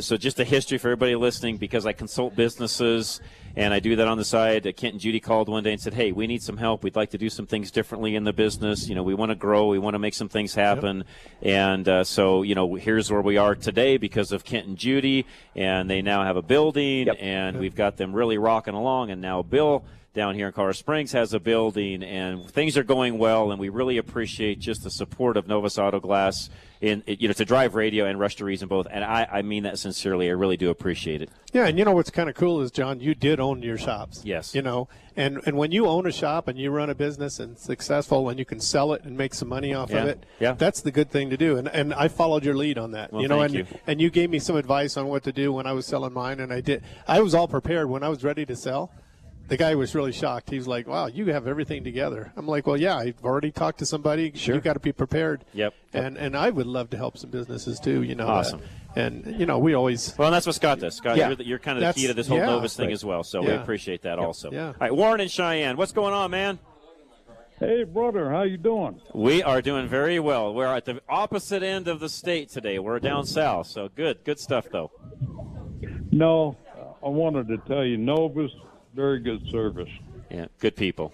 So just a history for everybody listening, because I consult businesses and I do that on the side. Kent and Judy called one day and said, "Hey, we need some help. We'd like to do some things differently in the business. We want to grow. We want to make some things happen." Yep. And so here's where we are today because of Kent and Judy, and they now have a building and we've got them really rocking along. And now Bill down here in Colorado Springs has a building, and things are going well, and we really appreciate just the support of Novus Auto Glass to Drive Radio and Rush to Reason both, and I mean that sincerely. I really do appreciate it. Yeah, and what's kind of cool is, John, you did own your shops. Yes. And when you own a shop and you run a business and it's successful and you can sell it and make some money off of it, that's the good thing to do. And I followed your lead on that. Well, and you gave me some advice on what to do when I was selling mine, and I did. I was all prepared when I was ready to sell. The guy was really shocked. He was like, "Wow, you have everything together." I'm like, "Well, yeah, I've already talked to somebody. Sure. You've got to be prepared." Yep. And I would love to help some businesses too. Awesome. We always. Well, and that's what Scott does. Scott, you're kind of the key to this whole Novus thing as well. So we appreciate that also. Yeah. All right, Warren and Cheyenne, what's going on, man? Hey, brother, how you doing? We are doing very well. We're at the opposite end of the state today. We're down south, so good stuff though. No, I wanted to tell you, Novus. Very good service. Yeah, good people.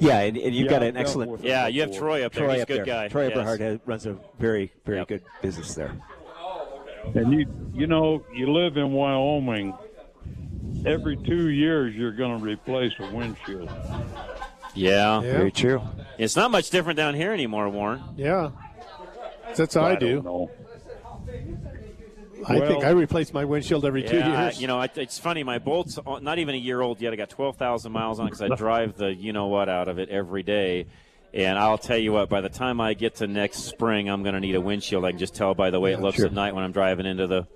Yeah, and you've got an excellent. Yeah, you have Troy up there. He's a good guy. Troy Eberhard runs a very, very good business there. And you live in Wyoming. Every 2 years, you're going to replace a windshield. Yeah, very true. It's not much different down here anymore, Warren. Yeah, that's what I do. Don't know. I think I replace my windshield every 2 years. It's funny. My Bolt's not even a year old yet. I got 12,000 miles on it because I drive the you-know-what out of it every day. And I'll tell you what, by the time I get to next spring, I'm going to need a windshield. I can just tell by the way it looks at night when I'm driving into the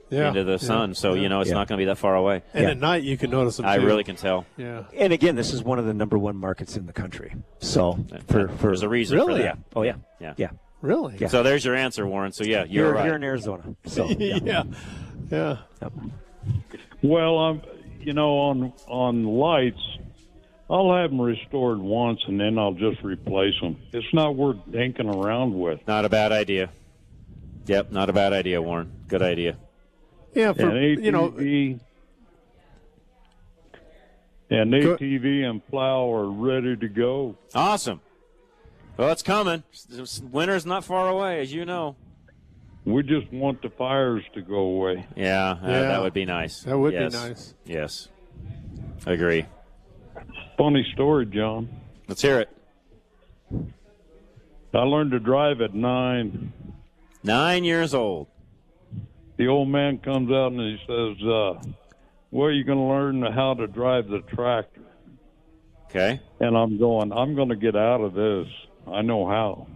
sun. So, it's not going to be that far away. And at night you can notice them, too. I really can tell. Yeah. And, again, this is one of the number 1 markets in the country. So, there's a reason for that. Really? Yeah. Oh, yeah. Yeah. Yeah. Really? Yeah. So there's your answer, Warren. So, yeah, you're right. You're in Arizona. So, yeah. Yeah. Yep. Well, you know, on lights, I'll have them restored once, and then I'll just replace them. It's not worth dinking around with. Not a bad idea. Yep, not a bad idea, Warren. Good idea. Yeah, for, you know. And ATV and plow are ready to go. Awesome. Well, it's coming. Winter's not far away, as you know. We just want the fires to go away. Yeah, that would be nice. That would be nice. Yes. I agree. Funny story, John. Let's hear it. I learned to drive at 9. 9 years old. The old man comes out and he says, well, you're going to learn how to drive the tractor. Okay. And I'm going to get out of this. I know how.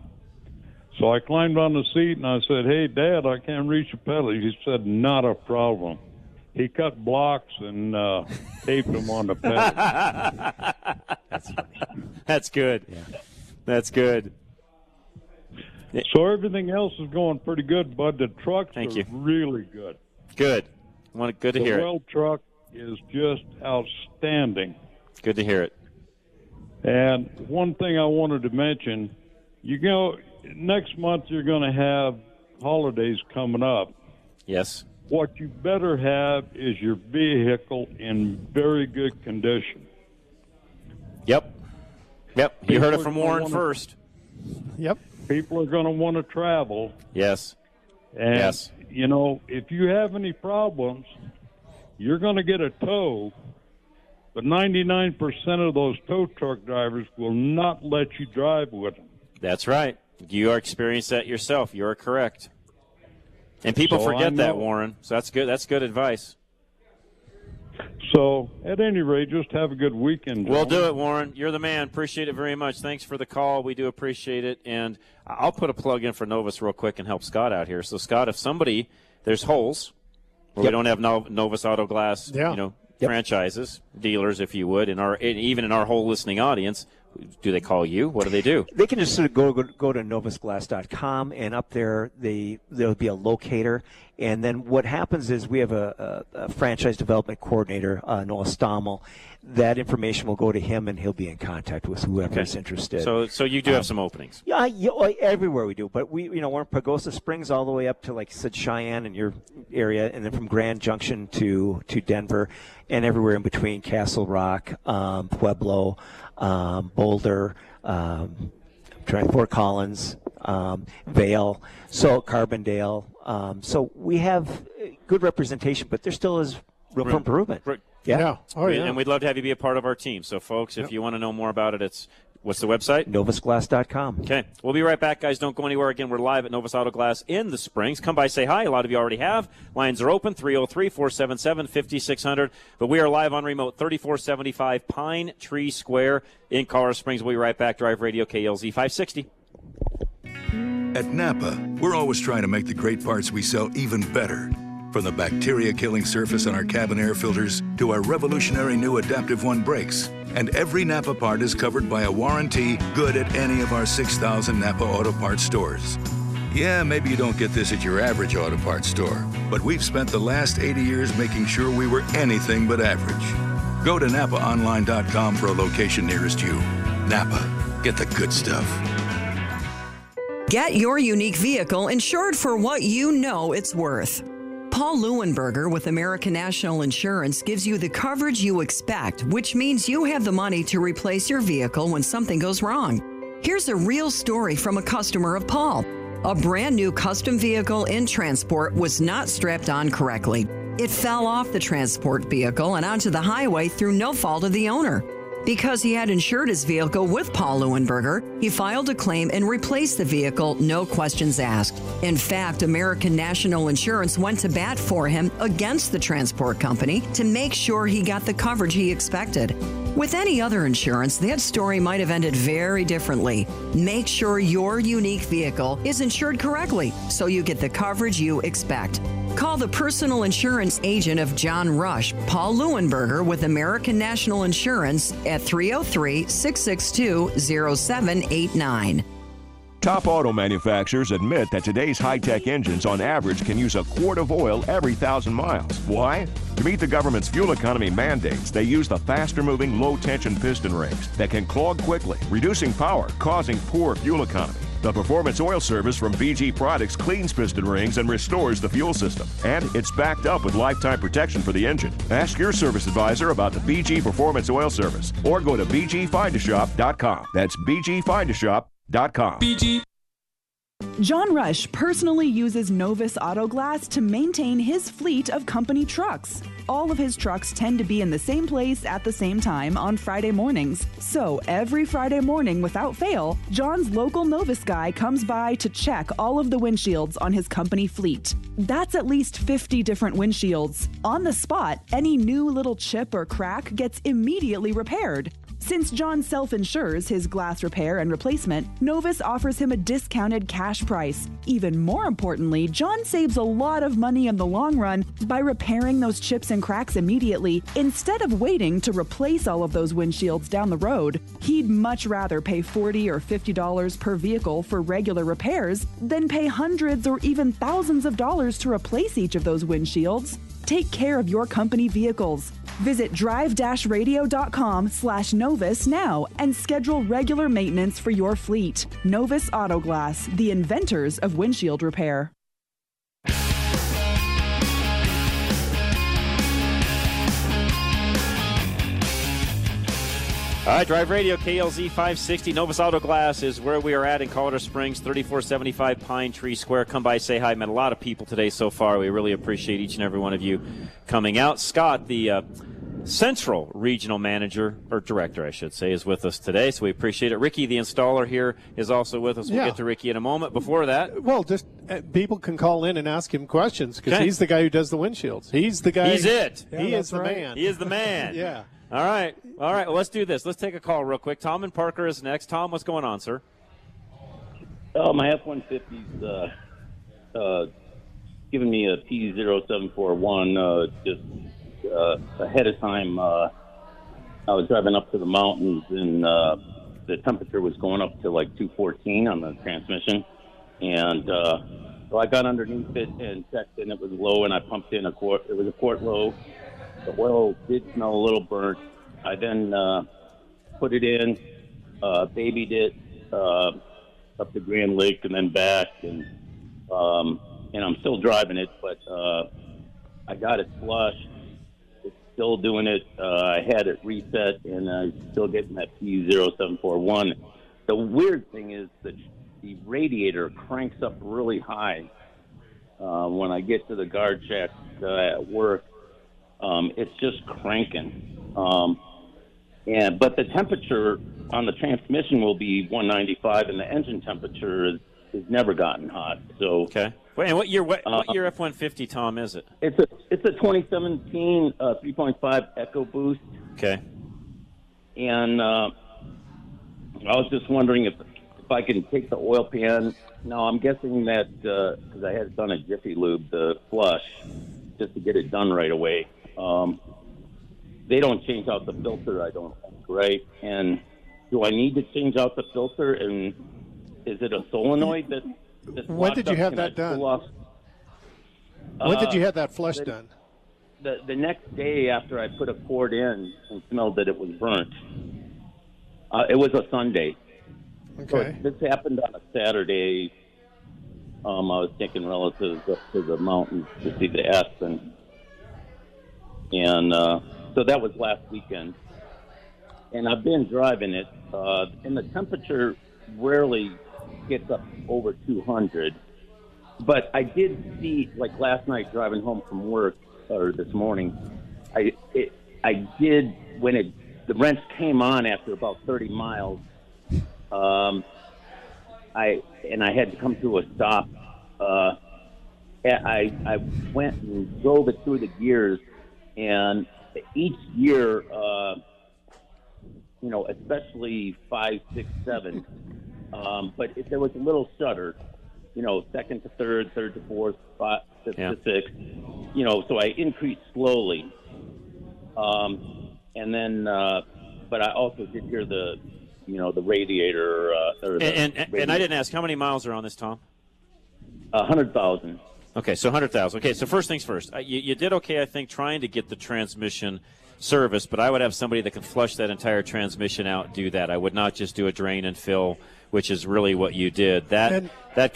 So I climbed on the seat and I said, hey, Dad, I can't reach the pedal. He said, not a problem. He cut blocks and taped them on the pedal. That's funny. That's good. Yeah. That's good. So everything else is going pretty good, bud. The trucks are really good. Good. Good to hear it. The Weld truck is just outstanding. Good to hear it. And one thing I wanted to mention, you know, next month you're going to have holidays coming up. Yes. What you better have is your vehicle in very good condition. Yep. Yep. You heard it from Warren first. Yep. People are going to want to travel. Yes. And, you know, if you have any problems, you're going to get a tow. But 99% of those tow truck drivers will not let you drive with them. That's right. You are experienced that yourself. You are correct. And people forget that, Warren. So that's good. That's good advice. So, at any rate, just have a good weekend. We'll do it, Warren. You're the man. Appreciate it very much. Thanks for the call. We do appreciate it. And I'll put a plug in for Novus real quick and help Scott out here. So, Scott, if somebody, there's holes where we don't have Novus Auto Glass, you know, franchises, dealers, if you would, even in our whole listening audience, do they call you? What do they do? They can just sort of go to novusglass.com, and up there there'll be a locator. And then what happens is we have a franchise development coordinator, Noah Stommel. That information will go to him, and he'll be in contact with whoever's interested. So you do have some openings. Yeah, everywhere we do. But we're in Pagosa Springs all the way up to, like you said, Cheyenne and your area, and then from Grand Junction to Denver, and everywhere in between, Castle Rock, Pueblo, Boulder, Fort Collins, Vail, Carbondale. So we have good representation, but there still is room for improvement. And we'd love to have you be a part of our team. So, folks, if you want to know more about it, what's the website? NovusGlass.com. Okay. We'll be right back, guys. Don't go anywhere. Again, we're live at Novus Auto Glass in the Springs. Come by, say hi. A lot of you already have. Lines are open, 303-477-5600. But we are live on remote, 3475 Pine Tree Square in Colorado Springs. We'll be right back. Drive Radio KLZ 560. At Napa, we're always trying to make the great parts we sell even better. From the bacteria-killing surface on our cabin air filters to our revolutionary new Adaptive One brakes. And every Napa part is covered by a warranty good at any of our 6,000 Napa Auto Parts stores. Yeah, maybe you don't get this at your average auto parts store, but we've spent the last 80 years making sure we were anything but average. Go to NapaOnline.com for a location nearest you. Napa, get the good stuff. Get your unique vehicle insured for what you know it's worth. Paul Leuenberger with American National Insurance gives you the coverage you expect, which means you have the money to replace your vehicle when something goes wrong. Here's a real story from a customer of Paul. A brand new custom vehicle in transport was not strapped on correctly. It fell off the transport vehicle and onto the highway through no fault of the owner. Because he had insured his vehicle with Paul Leuenberger, he filed a claim and replaced the vehicle, no questions asked. In fact, American National Insurance went to bat for him against the transport company to make sure he got the coverage he expected. With any other insurance, that story might have ended very differently. Make sure your unique vehicle is insured correctly so you get the coverage you expect. Call the personal insurance agent of John Rush, Paul Leuenberger with American National Insurance at 303-662-0789. Top auto manufacturers admit that today's high-tech engines on average can use a quart of oil every 1,000 miles. Why? To meet the government's fuel economy mandates, they use the faster-moving, low-tension piston rings that can clog quickly, reducing power, causing poor fuel economy. The Performance Oil Service from BG Products cleans piston rings and restores the fuel system. And it's backed up with lifetime protection for the engine. Ask your service advisor about the BG Performance Oil Service or go to bgfindashop.com. That's bgfindashop.com. BG. John Rush personally uses Novus Auto Glass to maintain his fleet of company trucks. All of his trucks tend to be in the same place at the same time on Friday mornings. So every Friday morning, without fail, John's local Novus guy comes by to check all of the windshields on his company fleet. That's at least 50 different windshields. On the spot, any new little chip or crack gets immediately repaired. Since John self-insures his glass repair and replacement, Novus offers him a discounted cash price. Even more importantly, John saves a lot of money in the long run by repairing those chips and cracks immediately instead of waiting to replace all of those windshields down the road. He'd much rather pay $40 or $50 per vehicle for regular repairs than pay hundreds or even thousands of dollars to replace each of those windshields. Take care of your company vehicles. Visit drive-radio.com/Novus now and schedule regular maintenance for your fleet. Novus Auto Glass, the inventors of windshield repair. All right, Drive Radio, KLZ 560. Novus Auto Glass is where we are at in Colorado Springs, 3475 Pine Tree Square. Come by, say hi. Met a lot of people today so far. We really appreciate each and every one of you coming out. Scott, the Central Regional Manager, or Director, I should say, is with us today, so we appreciate it. Ricky, the installer here, is also with us. We'll get to Ricky in a moment. Before that... Well, just people can call in and ask him questions because he's the guy who does the windshields. He's the guy... He's it. Yeah, he is the man. He is the man. Yeah. All right. All right. Well, let's do this. Let's take a call real quick. Tom and Parker is next. Tom, what's going on, sir? Oh, my F-150's giving me a P0741 just ahead of time. I was driving up to the mountains, and the temperature was going up to like 214 on the transmission. And so I got underneath it and checked, and it was low, and I pumped in a quart. It was a quart low. The oil did smell a little burnt. I then put it in, babied it up to Grand Lake and then back, and I'm still driving it, but I got it flushed. It's still doing it. I had it reset, and I'm still getting that P0741. The weird thing is that the radiator cranks up really high when I get to the guard shack at work. It's just cranking. But the temperature on the transmission will be 195, and the engine temperature is never gotten hot. So okay. Wait, and what year F-150, Tom, is it? It's a 2017 3.5 EcoBoost. Okay. And I was just wondering if I can take the oil pan. Now, I'm guessing that because I had done a Jiffy Lube, the flush, just to get it done right away. They don't change out the filter, I don't think, right? And do I need to change out the filter? And is it a solenoid that's when did you have that done? When did you have that flush done? The next day after I put a quart in and smelled that it was burnt. It was a Sunday. Okay. So this happened on a Saturday. I was taking relatives up to the mountains to see the S, and so that was last weekend. And I've been driving it, and the temperature rarely gets up over 200. But I did see, like last night driving home from work, or this morning, the wrench came on after about 30 miles. I had to come to a stop. I went and drove it through the gears, and each gear, especially 5, 6, 7. But if there was a little shudder, second to third, third to fourth, fifth to sixth, so I increased slowly, and then, but I also did hear the radiator or And I didn't ask, how many miles are on this, Tom? 100,000. Okay, so 100,000. Okay, so first things first. You did okay, I think, trying to get the transmission service, but I would have somebody that can flush that entire transmission out do that. I would not just do a drain and fill, which is really what you did. That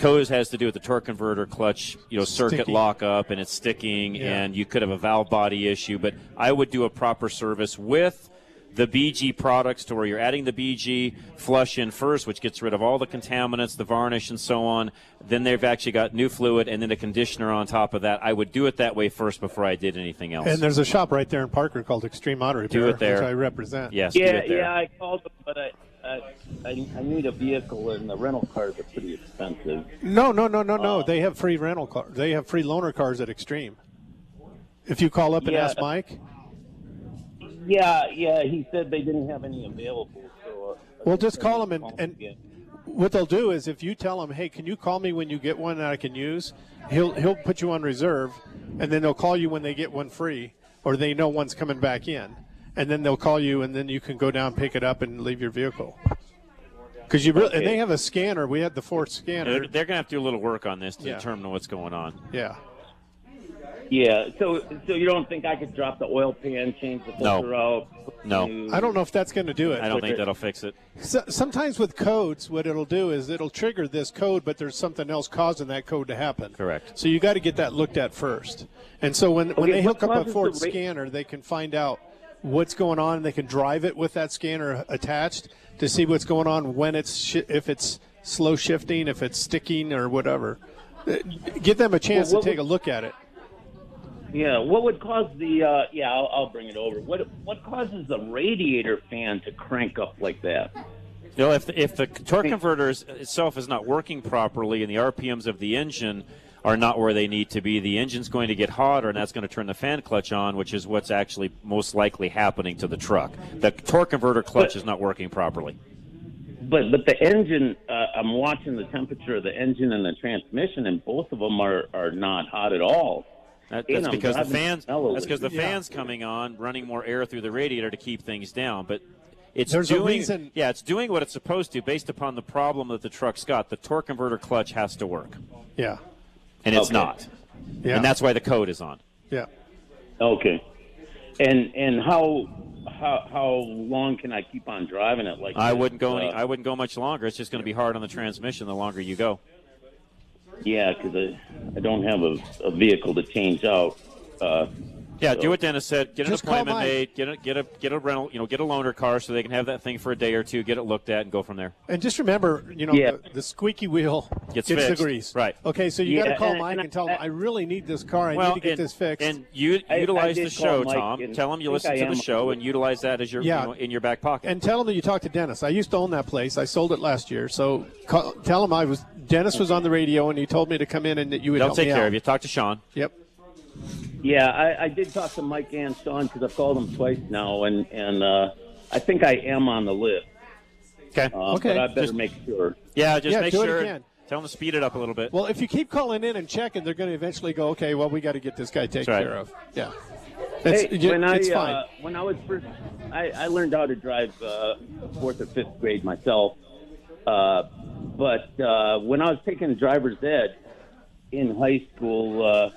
hose has to do with the torque converter clutch, circuit lockup, and it's sticking, and you could have a valve body issue. But I would do a proper service with the BG products to where you're adding the BG flush in first, which gets rid of all the contaminants, the varnish, and so on. Then they've actually got new fluid and then a conditioner on top of that. I would do it that way first before I did anything else. And there's a shop right there in Parker called Extreme Auto Repair, which I represent. Yes, do it there. Yeah, I called them, but I need a vehicle, and the rental cars are pretty expensive. No. They have free rental cars. They have free loaner cars at Extreme. If you call up and ask Mike. Yeah, he said they didn't have any available. So well, just call them, and what they'll do is if you tell them, hey, can you call me when you get one that I can use, he'll put you on reserve, and then they'll call you when they get one free or they know one's coming back in, and then they'll call you, and then you can go down, pick it up, and leave your vehicle. Because and they have a scanner. We had the Ford scanner. They're going to have to do a little work on this to determine what's going on. Yeah. Yeah, so you don't think I could drop the oil pan, change the filter out? No. I don't know if that's going to do it. I don't think that'll fix it. So, sometimes with codes, what it'll do is it'll trigger this code, but there's something else causing that code to happen. Correct. So you got to get that looked at first. And so when they hook up a Ford scanner, they can find out what's going on, and they can drive it with that scanner attached to see what's going on, when it's if it's slow shifting, if it's sticking, or whatever. Give them a chance to take a look at it. Yeah, what would cause the I'll bring it over. What causes the radiator fan to crank up like that? If the torque converter itself is not working properly and the RPMs of the engine are not where they need to be, the engine's going to get hotter, and that's going to turn the fan clutch on, which is what's actually most likely happening to the truck. The torque converter clutch is not working properly. But the engine, I'm watching the temperature of the engine and the transmission, and both of them are not hot at all. That's because the fan's coming on, running more air through the radiator to keep things down. But it's doing what it's supposed to based upon the problem that the truck's got. The torque converter clutch has to work. Yeah. And it's not. Yeah. And that's why the code is on. Yeah. Okay. And how long can I keep on driving it like that? I wouldn't go much longer. It's just going to be hard on the transmission the longer you go. Yeah, because I don't have a vehicle to change out. Do what Dennis said. Get an appointment made. Get a rental. Get a loaner car so they can have that thing for a day or two. Get it looked at and go from there. And just remember, the squeaky wheel gets the grease. Right. Okay, so you got to call Mike and tell him I really need this car. I need to get this fixed. And utilize the show, Tom. Tell him you listen to the show and utilize that as your in your back pocket. And tell him that you talked to Dennis. I used to own that place. I sold it last year. So tell him Dennis was on the radio and he told me to come in and that you would help me out. They'll take care of you. Talk to Sean. Yep. Yeah, I did talk to Mike and Sean because I've called them twice now, and I think I am on the list. Okay. But I better make sure. Yeah, make sure. Tell them to speed it up a little bit. Well, if you keep calling in and checking, they're going to eventually go, okay, well, we got to get this guy taken care of. Yeah. It's fine. When I was first, I learned how to drive fourth or fifth grade myself. But when I was taking driver's ed in high school,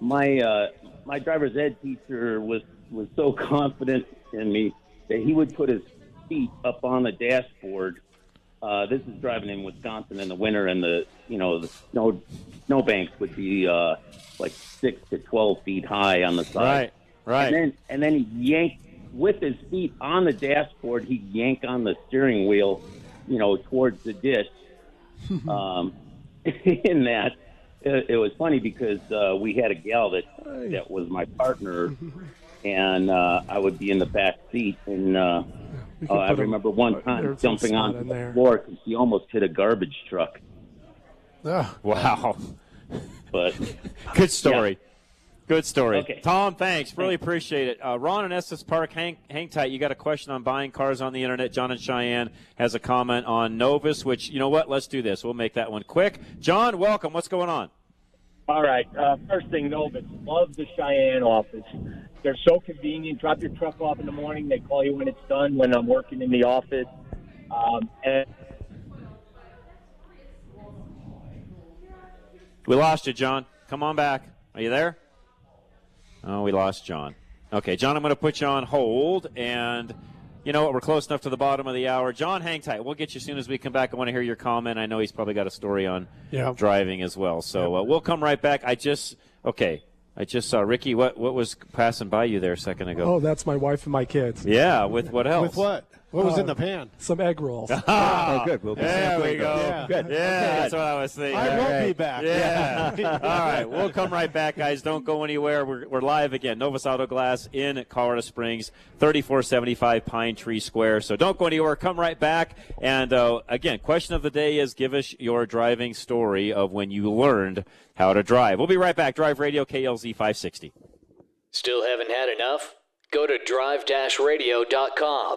my driver's ed teacher was so confident in me that he would put his feet up on the dashboard. This is driving in Wisconsin in the winter, and the snowbanks would be like 6 to 12 feet high on the side. Right. And then he yanked with his feet on the dashboard. He yanked on the steering wheel, towards the ditch. In that. It was funny because we had a gal that was my partner, and I would be in the back seat, and I remember one time jumping onto the floor because she almost hit a garbage truck. Oh, wow. But good story. Yeah. Good story. Okay. Tom, thanks. Really appreciate it. Ron in Estes Park, hang tight. You got a question on buying cars on the Internet. John in Cheyenne has a comment on Novus, which, you know what, let's do this. We'll make that one quick. John, welcome. What's going on? All right. First thing, Novus. Love the Cheyenne office. They're so convenient. Drop your truck off in the morning. They call you when it's done, when I'm working in the office. And We lost you, John. Come on back. Are you there? Oh, we lost John. Okay, John, I'm going to put you on hold, and you know what? We're close enough to the bottom of the hour. John, hang tight. We'll get you as soon as we come back. I want to hear your comment. I know he's probably got a story on driving as well. So we'll come right back. I just saw Ricky. What was passing by you there a second ago? Oh, that's my wife and my kids. Yeah, with what else? With what? What was in the pan? Some egg rolls. Oh, good. We'll be there we go. Yeah. Good. Yeah, that's what I was thinking. I won't be back. Yeah. All right. We'll come right back, guys. Don't go anywhere. We're live again. Novus Auto Glass in Colorado Springs, 3475 Pine Tree Square. So don't go anywhere. Come right back. And, again, question of the day is give us your driving story of when you learned how to drive. We'll be right back. Drive Radio KLZ 560. Still haven't had enough? Go to drive-radio.com.